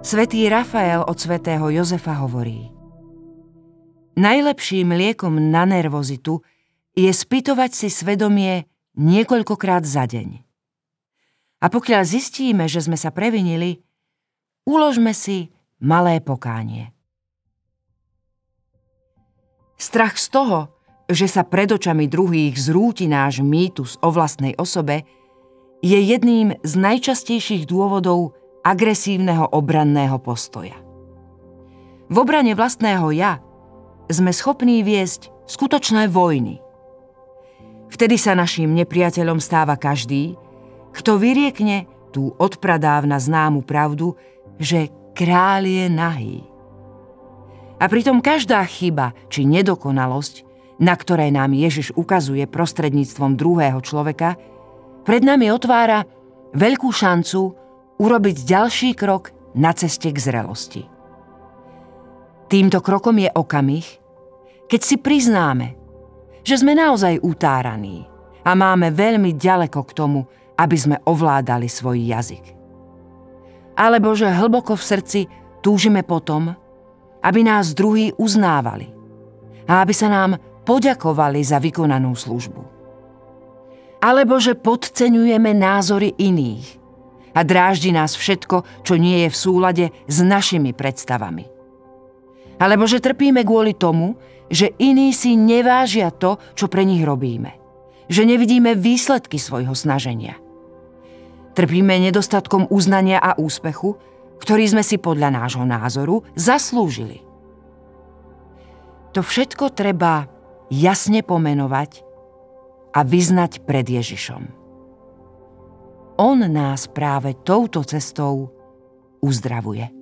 Svätý Rafael od Svätého Jozefa hovorí: najlepším liekom na nervozitu je spýtovať si svedomie niekoľkokrát za deň. A pokiaľ zistíme, že sme sa previnili, uložme si malé pokánie. Strach z toho, že sa pred očami druhých zrúti náš mýtus o vlastnej osobe, je jedným z najčastejších dôvodov agresívneho obranného postoja. V obrane vlastného ja sme schopní viesť skutočné vojny. Vtedy sa naším nepriateľom stáva každý, kto vyriekne tú odpradávna známu pravdu, že kráľ je nahý. A pritom každá chyba či nedokonalosť, na ktoré nám Ježiš ukazuje prostredníctvom druhého človeka, pred nami otvára veľkú šancu urobiť ďalší krok na ceste k zrelosti. Týmto krokom je okamih, keď si priznáme, že sme naozaj utáraní a máme veľmi ďaleko k tomu, aby sme ovládali svoj jazyk. Alebo že hlboko v srdci túžime po tom, aby nás druhí uznávali a aby sa nám poďakovali za vykonanú službu. Alebo že podceňujeme názory iných a dráždi nás všetko, čo nie je v súlade s našimi predstavami. Alebo že trpíme kvôli tomu, že iní si nevážia to, čo pre nich robíme, že nevidíme výsledky svojho snaženia. Trpíme nedostatkom uznania a úspechu, ktorý sme si podľa nášho názoru zaslúžili. To všetko treba jasne pomenovať a vyznať pred Ježišom. On nás práve touto cestou uzdravuje.